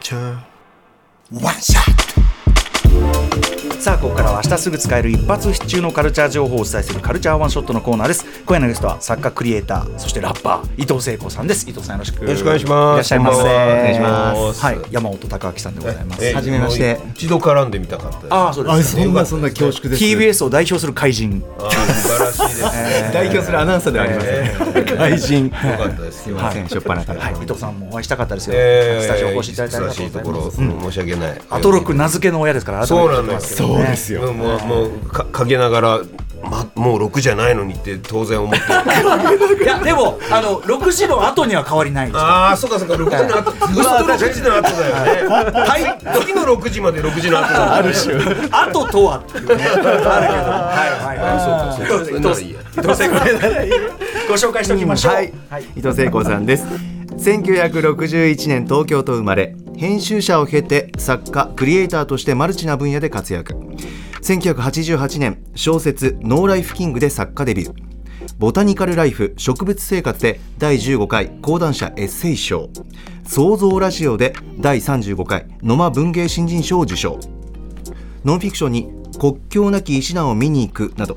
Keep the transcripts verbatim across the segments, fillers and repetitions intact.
Temperature One Shot。 さあここからは明日すぐ使える一発必中のカルチャー情報をお伝えするカルチャーワンショットのコーナーです。今夜のゲストは作家クリエイターそしてラッパー伊藤聖子さんです。伊藤さんよろしくよろしくお願いします。いらっしゃいませ。お願いします。はい、山本隆明さんでございます。はじめまして。一度絡んでみたかったです。ああそうですね。そんなそんな恐縮です。 ティービーエス を代表する怪人。あ素晴らしいです、えー、代表するアナウンサーではありません、えー、怪人。よかったです。すいませんしょっぱなから、はい、伊藤さんもお会いしたかったですよ、えー、スタジオお越しいただいたらというところ申し訳ない、うん、アトロック名付けの親ですから。そうなんです。そうですよ。もう、もう、陰ながら、ま、もうろくじゃないのにって当然思ってる。いやでもあのろくじの後には変わりないです。ああそうかそうかろくじの後ずっとろくじの後だよね。はい次のろくじまでろくじの後だある種後とはっていうねあるけどはいはいはいそうかそうか伊藤聖子ご紹介しておきましょう、はいはい、伊藤聖子さんです。せんきゅうひゃくろくじゅういちねん東京と生まれ編集者を経て作家クリエイターとしてマルチな分野で活躍。せんきゅうひゃくはちじゅうはちねん小説ノーライフキングで作家デビュー。ボタニカルライフ植物生活でだいじゅうごかい講談社エッセイ賞、創造ラジオでだいさんじゅうごかい野間文芸新人賞を受賞。ノンフィクションに国境なき医師団を見に行くなど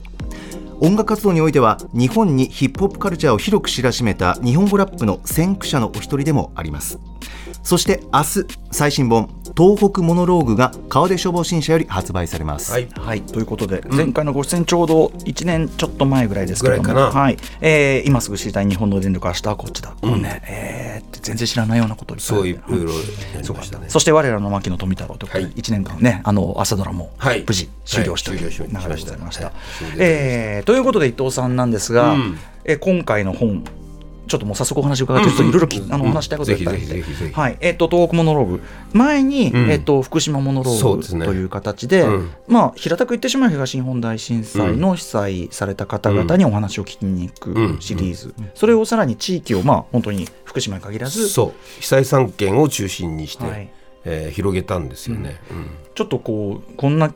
音楽活動においては日本にヒップホップカルチャーを広く知らしめた日本語ラップの先駆者のお一人でもあります。そして明日最新本東北モノローグが川出書房新社より発売されます、はいはい、ということで、うん、前回のご出演ちょうどいちねんちょっと前ぐらいですけどもぐらいかな、はいえー、今すぐ知りたい日本の電力明日はこっちだ、うんねえー、全然知らないようなことそういう風になりましたね。そして我らの牧野富太郎ということで、はい、いちねんかんねあの朝ドラも無事終了しておりました、はいはい、ということで伊藤さんなんですが、うんえー、今回の本ちょっともう早速お話伺っていろいろあのお話したいことがいっぱいあって、はい、えっと東北モノローグ前に、うん、えっと福島モノローグ、ね、という形で、うん、まあ平たく言ってしまう東日本大震災の被災された方々にお話を聞きに行くシリーズ、うんうんうん、それをさらに地域をまあ本当に福島に限らずそう被災さん県を中心にして、はいえー、広げたんですよね、うんうん、ちょっとこうこんな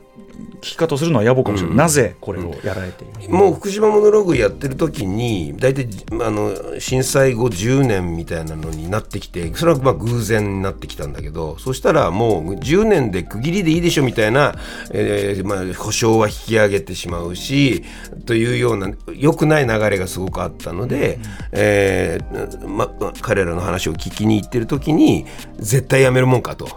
聞き方するのは野暮かもしれない、うん、なぜこれをやられている。もう福島モノローグやってる時に大体あの震災後じゅうねんみたいなのになってきてそれはまあ偶然になってきたんだけどそしたらもうじゅうねんで区切りでいいでしょみたいな、えーまあ、保証は引き上げてしまうしというような良くない流れがすごくあったので、うんえーま、彼らの話を聞きに行ってる時に絶対やめるもんかと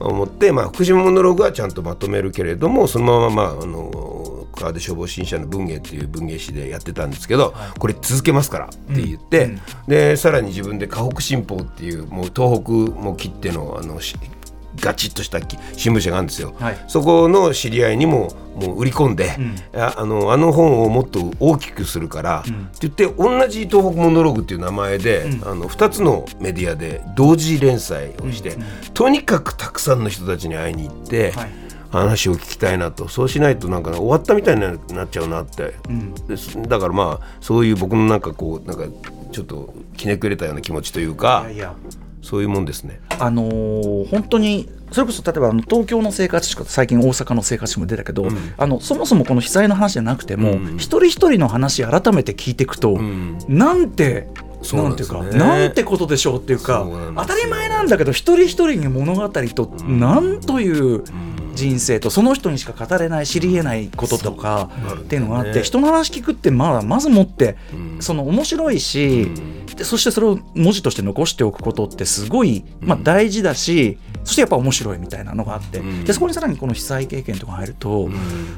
思って、うんまあ、福島モノローグはちゃんとまとめるけれどもそのまままああの川出書房新社の文芸という文芸誌でやってたんですけどこれ続けますからって言って、うんうん、でさらに自分で河北新報っていうもう東北もう切ってのあのガチッとした新聞社があるんですよ、はい、そこの知り合いにももう売り込んで、うん、あ, あ, のあの本をもっと大きくするから、うん、って言って同じ東北モノローグっていう名前で、うん、あのふたつのメディアで同時連載をして、うんうん、とにかくたくさんの人たちに会いに行って、はい話を聞きたいなとそうしないとなんか終わったみたいになっちゃうなって、うん、だからまあそういう僕のなんかこうなんかちょっときねくれたような気持ちというかいやいやそういうもんですね、あのー、本当にそれこそ例えば東京の生活誌とか最近大阪の生活誌も出たけど、うん、あのそもそもこの被災の話じゃなくても、うん、一人一人の話改めて聞いていくと、うん、なんてなんていうか、なんてことでしょうっていうか当たり前なんだけど一人一人に物語となんという人生とその人にしか語れない知り得ないこととかっていうのがあって人の話聞くってまあまずもってその面白いしでそしてそれを文字として残しておくことってすごいまあ大事だしそしてやっぱ面白いみたいなのがあってでそこにさらにこの被災経験とか入ると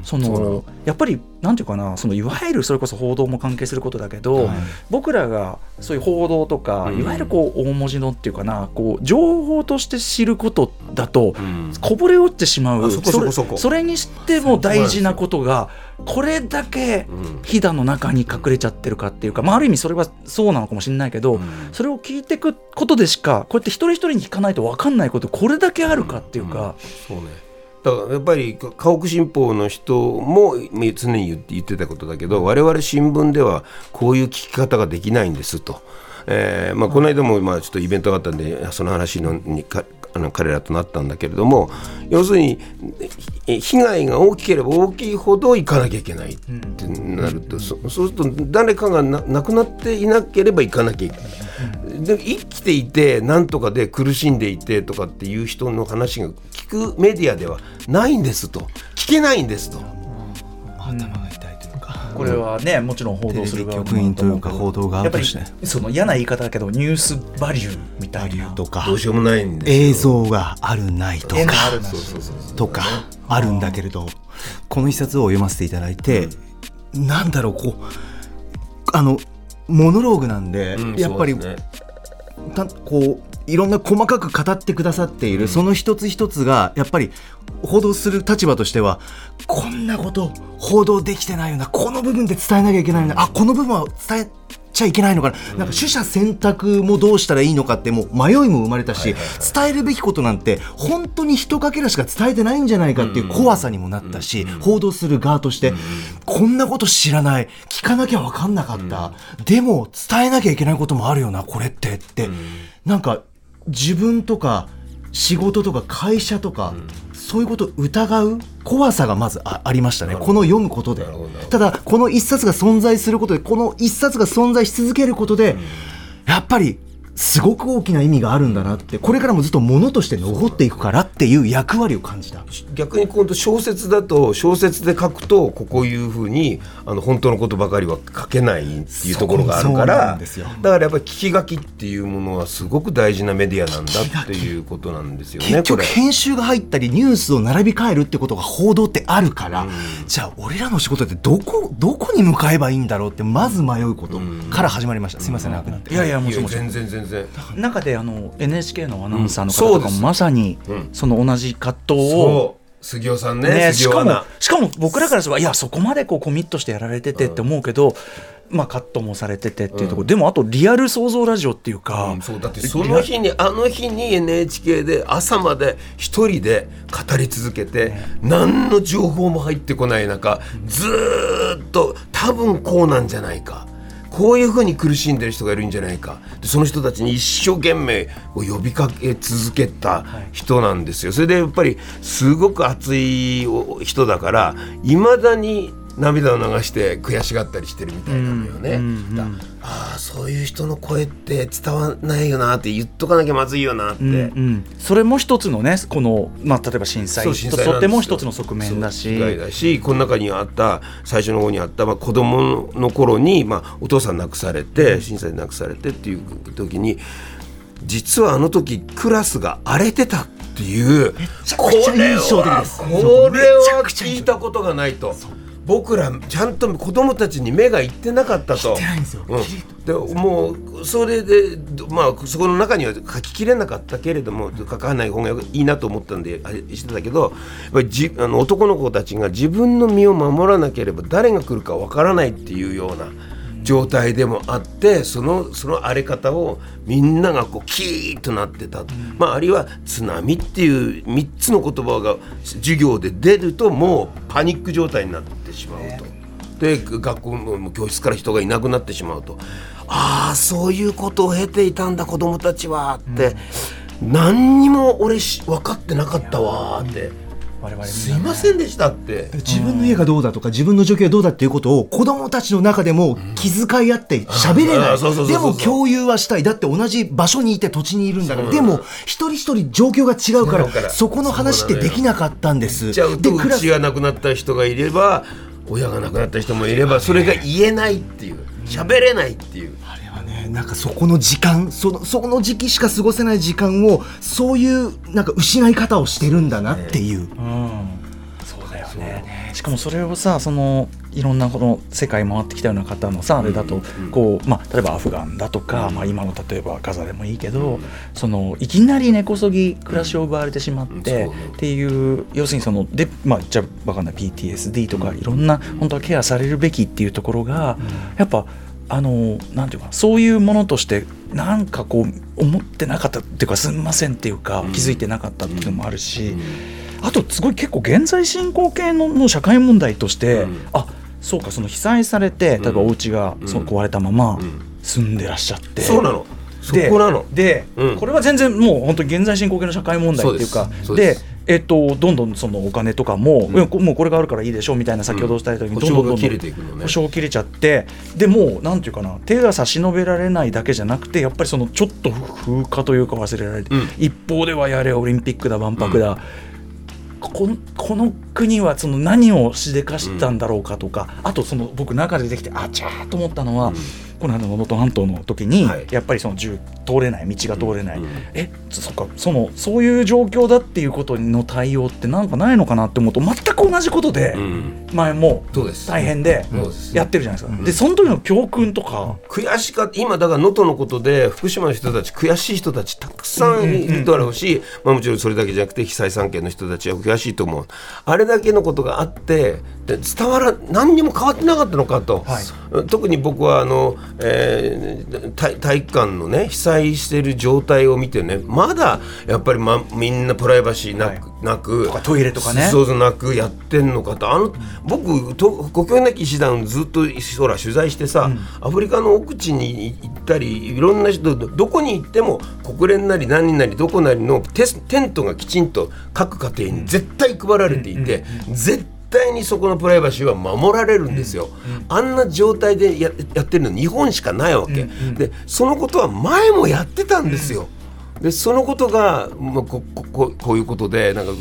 そのやっぱりなんていうかなそのいわゆるそれこそ報道も関係することだけど、はい、僕らがそういう報道とか、うん、いわゆるこう大文字のっていうかなこう情報として知ることだと、うん、こぼれ落ちてしまうそこそこそこ それ、それにしても大事なことがこれだけひだの中に隠れちゃってるかっていうか、まあ、ある意味それはそうなのかもしれないけど、うん、それを聞いていくことでしかこうやって一人一人に聞かないと分かんないことこれだけあるかっていうか、うんうん、そうねだからやっぱり河北新報の人も常に言ってたことだけど我々新聞ではこういう聞き方ができないんですと、えーまあ、この間もまあちょっとイベントがあったんでその話のにかあの彼らとなったんだけれども要するに被害が大きければ大きいほど行かなきゃいけないってなると、うん、そ, そうすると誰かが な, 亡くなっていなければ行かなきゃいけないで生きていてなんとかで苦しんでいてとかっていう人の話が聞くメディアではないんですと、聞けないんですと。頭が痛いというか、これはねもちろん報道する局員というか報道側として、やっぱりその嫌な言い方だけどニュースバリューみたいなとかどうしようもないんですよ。映像があるないとかとかあるんだけれど、この一冊を読ませていただいて、うん、なんだろうこうあのモノローグなんで、うん、やっぱり、ね、たこういろんな細かく語ってくださっている、うん、その一つ一つがやっぱり報道する立場としてはこんなこと報道できてないような、この部分で伝えなきゃいけないような、あこの部分は伝えちゃいけないのかな、うん、なんか取捨選択もどうしたらいいのかってもう迷いも生まれたし、はいはいはい、伝えるべきことなんて本当に一かけらしか伝えてないんじゃないかっていう怖さにもなったし、うん、報道する側として、うん、こんなこと知らない、聞かなきゃ分かんなかった、うん、でも伝えなきゃいけないこともあるよなこれってって、うん、なんか自分とか仕事とか会社とか、うん、そういうことを疑う怖さがまず あ, ありましたね、この読むことで。ただこの一冊が存在することで、この一冊が存在し続けることで、うん、やっぱりすごく大きな意味があるんだなって、これからもずっと物として残っていくからっていう役割を感じた。逆に今度小説だと小説で書くとこういうふうにあの本当のことばかりは書けないっていうところがあるから、だからやっぱり聞き書きっていうものはすごく大事なメディアなんだっていうことなんですよね。結局編集が入ったりニュースを並び替えるってことが報道ってあるから、うん、じゃあ俺らの仕事ってどこどこに向かえばいいんだろうってまず迷うことから始まりました、うん、すいません長くなって。いやいやもう全然全然中であの エヌエイチケー のアナウンサーの方とかもまさにその同じ葛藤を、うん、杉尾さん ね, ね杉尾アナしかも、しかも僕らからすればいやそこまでこうコミットしてやられててって思うけど、うんまあ、カットもされててっていうところ、うん、でもあとリアル想像ラジオっていうか、うん、そうだってその日にあの日に エヌエイチケー で朝まで一人で語り続けて、ね、何の情報も入ってこない中ずっと多分こうなんじゃないか、こういうふうに苦しんでる人がいるんじゃないか、でその人たちに一生懸命を呼びかけ続けた人なんですよ。それでやっぱりすごく熱い人だからいまだに涙を流して悔しがったりしてるみたいなのよね、うんうんうん、ああそういう人の声って伝わないよなって言っとかなきゃまずいよなって、うんうん、それも一つのねこの、まあ、例えば震災ととっても一つの側面だし、だしこの中にあった最初の方にあった、まあ、子供の頃に、まあ、お父さん亡くされて震災で亡くされてっていう時に実はあの時クラスが荒れてたっていうこれは聞いたことがないと、僕らちゃんと子供たちに目がいってなかったと。いってないんですよ、うん、でもうそれで、まあ、そこの中には書ききれなかったけれども書かない方がいいなと思ったんでしてたけど、やっぱりじあの男の子たちが自分の身を守らなければ誰が来るかわからないっていうような状態でもあって、そのその荒れ方をみんながこうキーッとなってた、まあ、あるいは津波っていうみっつの言葉が授業で出るともうパニック状態になってしまうと、で学校の教室から人がいなくなってしまうと、ああそういうことを経ていたんだ子どもたちはって、うん、何にも俺分かってなかったわって我々すいませんでしたって、自分の家がどうだとか自分の状況がどうだっていうことを子どもたちの中でも気遣い合って喋れない、うん、でも共有はしたい、だって同じ場所にいて土地にいるんだから、でも一人一人状況が違うから、そこの話ってできなかったんです。じゃあうちが亡くなった人がいれば親が亡くなった人もいれば、それが言えないっていう喋れないっていう、あれはねなんかそこの時間その、その時期しか過ごせない時間をそういうなんか失い方をしてるんだなっていう、ねうん、そうだよね。しかもそれをさそのいろんなこの世界回ってきたような方のさあれだとこう、まあ、例えばアフガンだとか、まあ、今の例えばガザでもいいけど、そのいきなり根こそぎ暮らしを奪われてしまってっていう、要するにそので、まあ、じゃあ分かんない ピーティーエスディー とかいろんな本当はケアされるべきっていうところがやっぱあのなんていうかそういうものとしてなんかこう思ってなかったっていうかすんませんっていうか気づいてなかったっていうのもあるし、あとすごい結構現在進行形 の, の社会問題として、うん、あそうかその被災されて例えばお家がその壊れたまま住んでらっしゃって、うんうん、そうなのそこなので、うん、これは全然もう本当に現在進行形の社会問題っていうか で, で, でえっと、どんどんそのお金とかも、うん、もうこれがあるからいいでしょみたいな、先ほどお伝えしたようにどんどんどんどん保証切れちゃって、でもうなんていうかな、手が差し伸べられないだけじゃなくて、やっぱりそのちょっと風化というか忘れられて、うん、一方ではやれオリンピックだ万博だ、うん、こ, この国はその何をしでかしたんだろうかとか、うん、あとその僕中で出てきてあちゃーと思ったのは、うん、この間の能登半島の時に、はい、やっぱりその通れない道が通れない、うん、えそっかそのそういう状況だっていうことの対応ってなんかないのかなって思うと、全く同じことで前も大変でやってるじゃないですか、うん、でその時の教訓とか、うん、悔しかった。今だから能登のことで福島の人たち、悔しい人たちたくさんいるだろうし、うんうんうん、まあ、もちろんそれだけじゃなくて被災産経の人たちは悔しいと思う。あれだけのことがあってで伝わら何にも変わってなかったのかと、はい、特に僕はあの、えー、体, 体育館のね被災している状態を見てね、まだやっぱり、ま、みんなプライバシーなく、はい、なくトイレとかねそうそうなくやってんのかと。あの、うん、僕国境なき医師団ずっとほら取材してさ、うん、アフリカの奥地に行ったりいろんな人、どこに行っても国連なり何なりどこなりの テ, テントがきちんと各家庭に絶対配られていて、うん、絶対絶対にそこのプライバシーは守られるんですよ、うんうん、あんな状態で や, やってるの日本しかないわけ、うんうん、でそのことは前もやってたんですよ、うん、でそのことが、まあ、こ, こ, こういうことでなんか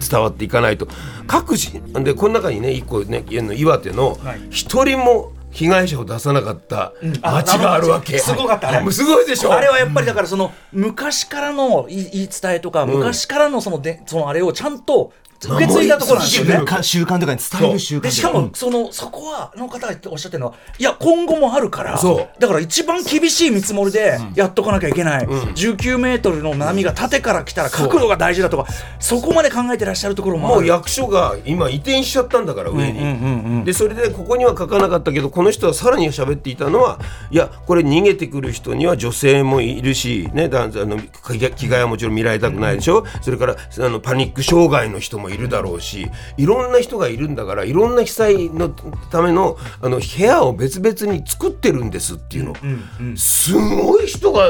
伝わっていかないと。各自でこの中にね一個ね岩手の一人も被害者を出さなかった町があるわけ、うん、すごかった、はい、すごいでしょ。あれはやっぱりだからその昔からの言い伝えとか、うん、昔からのそのでそのあれをちゃんと受け継いだところなんですよね。習慣とかに伝える習慣で、しかもそのそこはの方がおっしゃってるのは、いや今後もあるから、だから一番厳しい見積もりでやっとかなきゃいけない、うん、じゅうきゅうメートルの波が縦から来たら角度が大事だとか、そこまで考えてらっしゃるところもある。もう役所が今移転しちゃったんだから上に、うんうんうんうん、でそれでここには書かなかったけどこの人はさらに喋っていたのは、いやこれ逃げてくる人には女性もいるし、ね、だあの着替えはもちろん見られたくないでしょ、それからあのパニック障害の人もいるだろうし、いろんな人がいるんだから、いろんな被災のため の, あの部屋を別々に作ってるんですっていうの、うんうん、すごい人が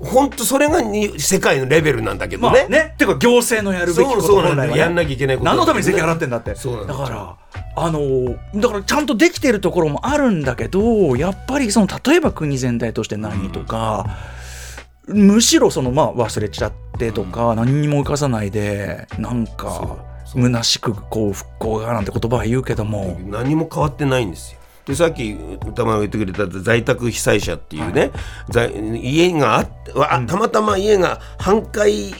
本当それがに世界のレベルなんだけどね、まあ、ね、てか行政のやるべきこと、そうそうなんだ、ね、やんなきゃいけないこと、ね、何のために税金払ってんだって。そうなんだ、だからあのだからちゃんとできてるところもあるんだけど、やっぱりその例えば国全体として何とか、うん、むしろそのまあ忘れちゃってとか、うん、何にも生かさないでなんか虚しくこう復興がなんて言葉は言うけども何も変わってないんですよ。でさっき歌丸が言ってくれた在宅被災者っていうね、はい、家があったまたま家が半壊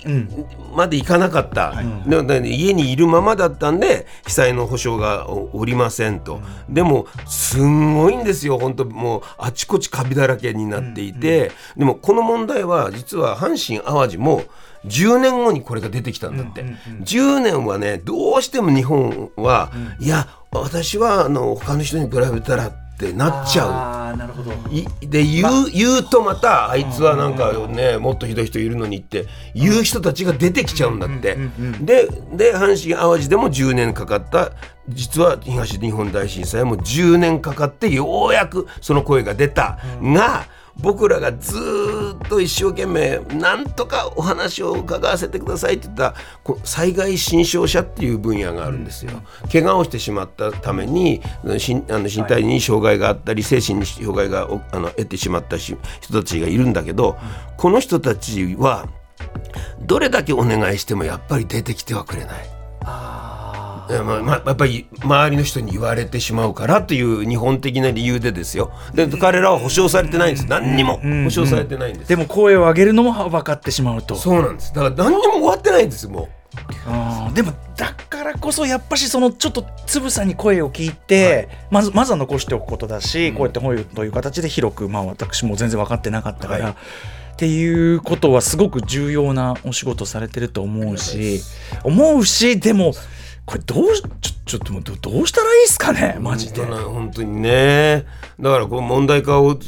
までいかなかった、うん、でで家にいるままだったんで被災の保障がおりませんと、うん、でもすごいんですよ本当、もうあちこちカビだらけになっていて、うんうん、でもこの問題は実は阪神淡路もじゅうねんごにこれが出てきたんだって、うんうんうん、じゅうねんはねどうしても日本は、うん、いや私はあの他の人に比べたらってなっちゃう。あ、なるほど。で言う、言うとまたあいつはなんかねもっとひどい人いるのにって言う人たちが出てきちゃうんだって、うんうんうんうん、で、で阪神淡路でもじゅうねんかかった。実は東日本大震災もじゅうねんかかってようやくその声が出たが、僕らがずっと一生懸命なんとかお話を伺わせてくださいって言った災害心傷者っていう分野があるんですよ。怪我をしてしまったために身体に障害があったり精神に障害があの得てしまった人たちがいるんだけど、この人たちはどれだけお願いしてもやっぱり出てきてはくれない。まあまあ、やっぱり周りの人に言われてしまうからという日本的な理由でですよ。で彼らは保証されてないんです。何にも保証されてないんです、うんうんうん、でも声を上げるのもはばかってしまうと。そうなんです。だから何にも終わってないんですよもう。あ、でもだからこそやっぱしそのちょっとつぶさに声を聞いて、はい、まずまずは残しておくことだし、うん、こうやって本という形で広く、まあ、私も全然分かってなかったから、はい、っていうことはすごく重要なお仕事されてると思うし思うし、でもこれどうちょちょっともう ど, どうしたらいいですかねマジで。本当にね、だからこう問題化を、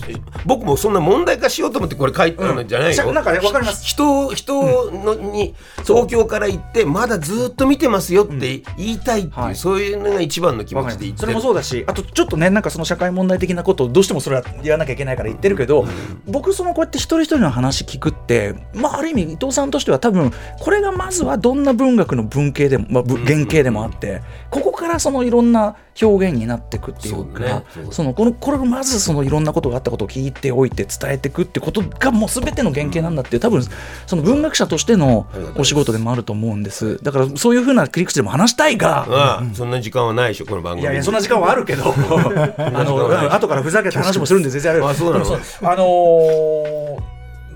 僕もそんな問題化しようと思ってこれ書いたんじゃないよ、うん、なんかね、わかります。人人のに、うん、東京から行ってまだずっと見てますよって言いたいっていう、うんはい、そういうのが一番の気持ちで言ってる。それもそうだし、あとちょっとね、なんかその社会問題的なことをどうしてもそれはやらなきゃいけないから言ってるけど、うん、僕そのこうやって一人一人の話聞くって、まあ、ある意味伊藤さんとしては多分これがまずはどんな文学の文系でも、まあ、原型でもあって、うん、ここからそのいろんな表現になっていくっていうか、そうね、そうそのこのこれまずそのいろんなことがあったことを聞いておいて伝えていくってことがもう全ての原型なんだっていう、多分その文学者としてのお仕事でもあると思うんです。だからそういうふうな切り口でも話したいが、ああ、うん、そんな時間はないでしょこの番組。いやいや、そんな時間はあるけどあの後からふざけた話もするんで全然ある。あ、そうなの。あのー、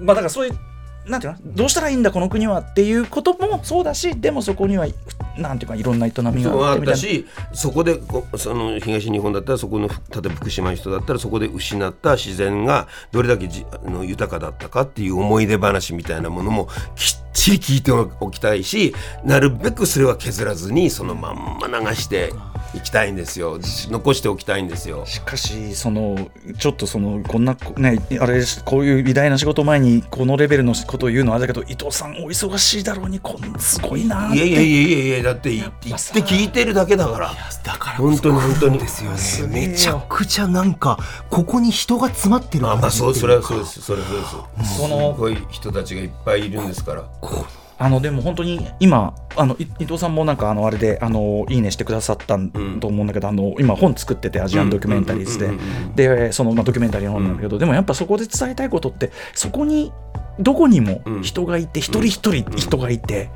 まあだからそういうなんていうの、どうしたらいいんだこの国はっていうこともそうだし、でもそこにはなんていうかいろんな営みがあったし、そこでその東日本だったらそこの例えば福島の人だったらそこで失った自然がどれだけじあの豊かだったかっていう思い出話みたいなものもきっちり聞いておきたいし、なるべくそれは削らずにそのまんま流して行きたいんですよ、残しておきたいんですよ。しかしそのちょっとそのこんなねあれこういう偉大な仕事前にこのレベルのことを言うのはあれだけど、伊藤さんお忙しいだろうにこんすごいなって。いやいやいやいや、だって言って聞いてるだけだから。いやだから本当に本当にですよね。めちゃくちゃなんかここに人が詰まってる。あ、まあそう、それはそうです、それはそうです。そのすごい人たちがいっぱいいるんですから。ここあのでも本当に今あの伊藤さんもなんかあのあれであのいいねしてくださったと思うんだけど、あの今本作っててアジアンドキュメンタリーズで、でそのまあドキュメンタリーの本なんだけど、でもやっぱそこで伝えたいことって、そこにどこにも人がいて、一人一人人がいて、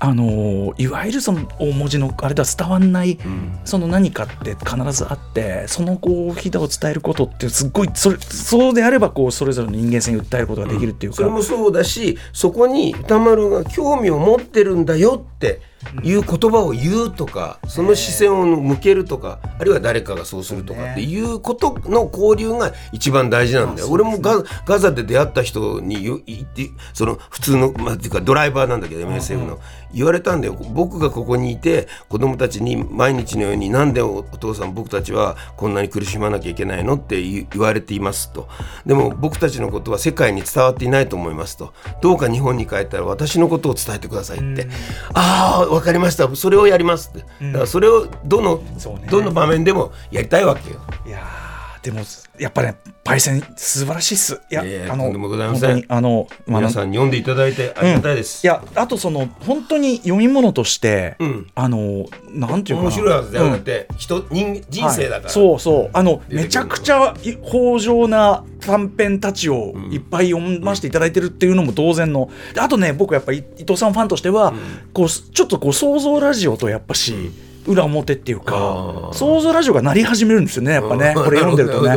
あのいわゆるその大文字のあれでは伝わんないその何かって必ずあって、そのこうひだを伝えることってすごい、それそうであればこうそれぞれの人間性に訴えることができるっていうか、うん、それもそうだし、そこに歌丸が興味を持ってるんだよっていう言葉を言うとか、その視線を向けるとか、あるいは誰かがそうするとかっていうことの交流が一番大事なんだよ。俺も ガ, ガザで出会った人に言ってその普通の、まあ、っていうかドライバーなんだけど エムエスエフ の言われたんだよ。僕がここにいて子供たちに毎日のようになんで お, お父さん僕たちはこんなに苦しまなきゃいけないのって言われていますと。でも僕たちのことは世界に伝わっていないと思いますと。どうか日本に帰ったら私のことを伝えてくださいって。ああ分かりました、それをやりますって、うん、だからそれをどの、そうね、どの場面でもやりたいわけよ。いやでもやっぱり、ね、パイセン素晴らしいっす。いや、えー、あのとんでもございません。あの、まあ、皆さん読んでいただいてありがたいです、うん、いやあとその本当に読み物として、うん、あのなんていうかな、面白いはずだよ、うん、だって人人人生だから、はい、そうそう、あのめちゃくちゃ豊穣な短編たちをいっぱい読ませていただいてるっていうのも当然の、うん、あとね僕やっぱり伊藤さんファンとしては、うん、こうちょっとこう想像ラジオとやっぱし、うん、裏表っていうか想像ラジオが鳴り始めるんですよねやっぱね、これ読んでるとね、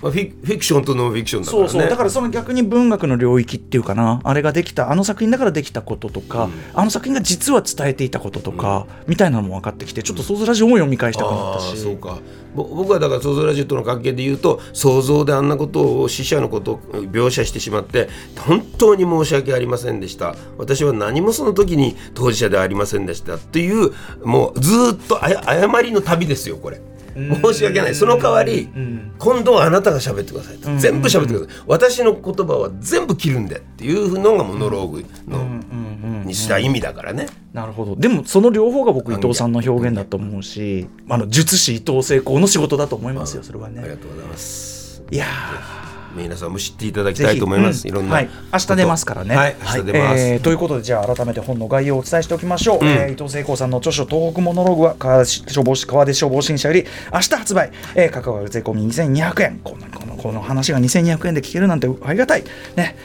うん、フィクションとノンフィクションだからね。そうそう、だからその逆に文学の領域っていうかな、あれができた、あの作品だからできたこととか、うん、あの作品が実は伝えていたこととか、うん、みたいなのも分かってきて、ちょっと想像ラジオも読み返したくなったし、うん、あそうか、僕はだから想像ラジオとの関係で言うと、想像であんなことを、死者のことを描写してしまって本当に申し訳ありませんでした、私は何もその時に当事者ではありませんでしたっていう、もうずずっと謝りの旅ですよこれ。申し訳ない、その代わり、うん、今度はあなたが喋ってくださいと、うん、全部喋ってください、うん、私の言葉は全部切るんでっていうのがモノローグの、うんうんうんうん、にした意味だからね。なるほど。でもその両方が僕伊藤さんの表現だと思うし、あの術師伊藤聖光の仕事だと思いますよ、それはね。ありがとうございます。いや皆さんも知っていただきたいと思います。いろんな、はい、明日出ますからね、はい、明日出ます、えー、ということで、じゃあ改めて本の概要をお伝えしておきましょう、うん、えー、伊藤聖光さんの著書東北モノローグは川出消防新社より明日発売、えー、価格は税込みにせんにひゃくえん、この、この、この話がにせんにひゃくえんで聞けるなんてありがたいね。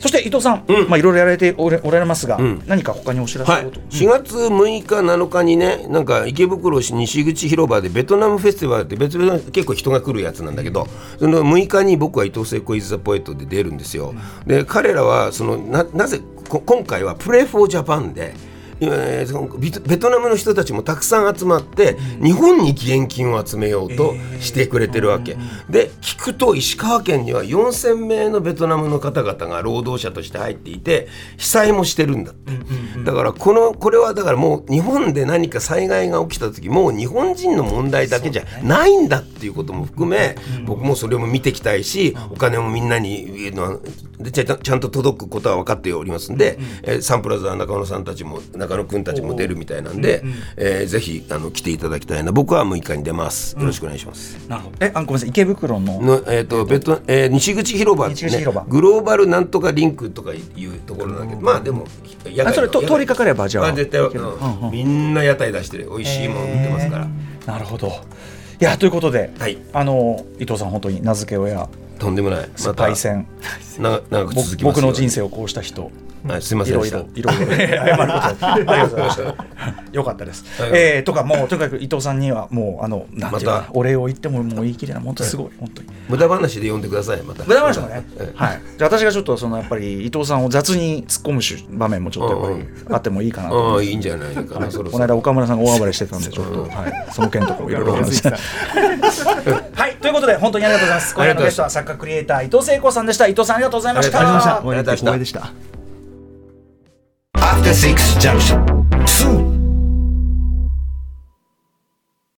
そして伊藤さん、うん、まあ、いろいろやられておられますが、うん、何か他にお知らせをと、はい、しがつむいかなのかにね、なんか池袋市西口広場でベトナムフェスティバルって別々結構人が来るやつなんだけど、そのむいかに僕は伊藤聖光イズ・ザ・ポエットで出るんですよ、うん、で彼らはその な, なぜ今回はプレイフォージャパンでえー、ベトナムの人たちもたくさん集まって、うん、日本に義援金を集めようとしてくれてるわけ、えー、で聞くと石川県にはよんせんめいのベトナムの方々が労働者として入っていて被災もしてるんだって、うんうん、だからこのこれはだからもう日本で何か災害が起きた時もう日本人の問題だけじゃないんだっていうことも含め、うん、僕もそれも見てきたいし、お金もみんなにで ち, ゃちゃんと届くことは分かっておりますんで、うんうんえー、サンプラザ中野さんたちも中野くんたちも出るみたいなんで、うんうんえー、ぜひあの来ていただきたいな。僕はむいかに出ます、うん、よろしくお願いします。なるほど。えあごめんなさい、池袋 の, の、えーとベトえー、西口広場、ね、西口広場グローバルなんとかリンクとかいうところなんだけど、まあでも野外あそれと通りかかればじゃ あ, あ絶対、うんうん、みんな屋台出してる美味しいもの売ってますから、えー、なるほど。いやということで、はい、あの伊藤さん本当に名付け親とんでもない、また、対戦長く続きます。僕の人生をこうした人、はい、すいませんでした。いろいろ謝ることありがとうございました。よかったです。えー、とかもうとにかく伊藤さんにはもうあのなんていうか、ま、お礼を言ってももう言い切れない、本当すごい、はい、本当に無駄話で呼んでくださいまた。無駄話もね。はい。じゃあ私がちょっとそのやっぱり伊藤さんを雑に突っ込む場面もちょっとやっぱり、うん、あってもいいかなと。ああいいんじゃないかな。そろそろこの間岡村さんが大暴れしてたんでちょっと、うんはい、その件とかいろいろ話して。はいということで本当にありがとうございます。今夜のゲストは作家クリエイター伊藤聖子さんでした。伊藤さんありがとうございました。ありがとうございました。光栄でした。After Six Junction.